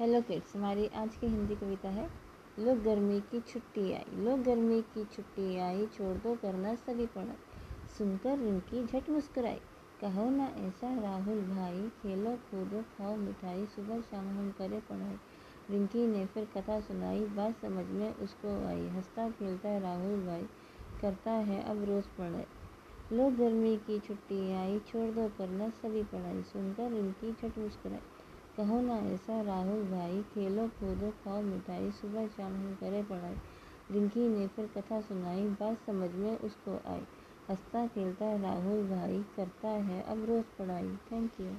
Hello kids, हमारी आज की हिंदी कविता है लो गर्मी की छुट्टी आई। लो गर्मी की छुट्टी आई, छोड़ दो करना सभी पढ़ाई। सुनकर रिंकी झट मुस्कुराई, कहो ना ऐसा राहुल भाई। खेलो कूदो खाओ मिठाई, सुबह शाम हम करे पढ़ाई। रिंकी ने फिर कथा सुनाई, बात समझ में उसको आई। हंसता खेलता राहुल भाई, करता है अब रोज़ पढ़ाई। लो गर्मी की छुट्टी आई, छोड़ दो करना सभी पढ़ाई। सुनकर रिंकी झट मुस्कुराई, कहो ना ऐसा राहुल भाई। खेलो कूदो खाओ मिठाई, सुबह शाम हम करे पढ़ाई। रिंकी ने फिर कथा सुनाई, बात समझ में उसको आई। हंसता खेलता राहुल भाई, करता है अब रोज़ पढ़ाई। Thank you.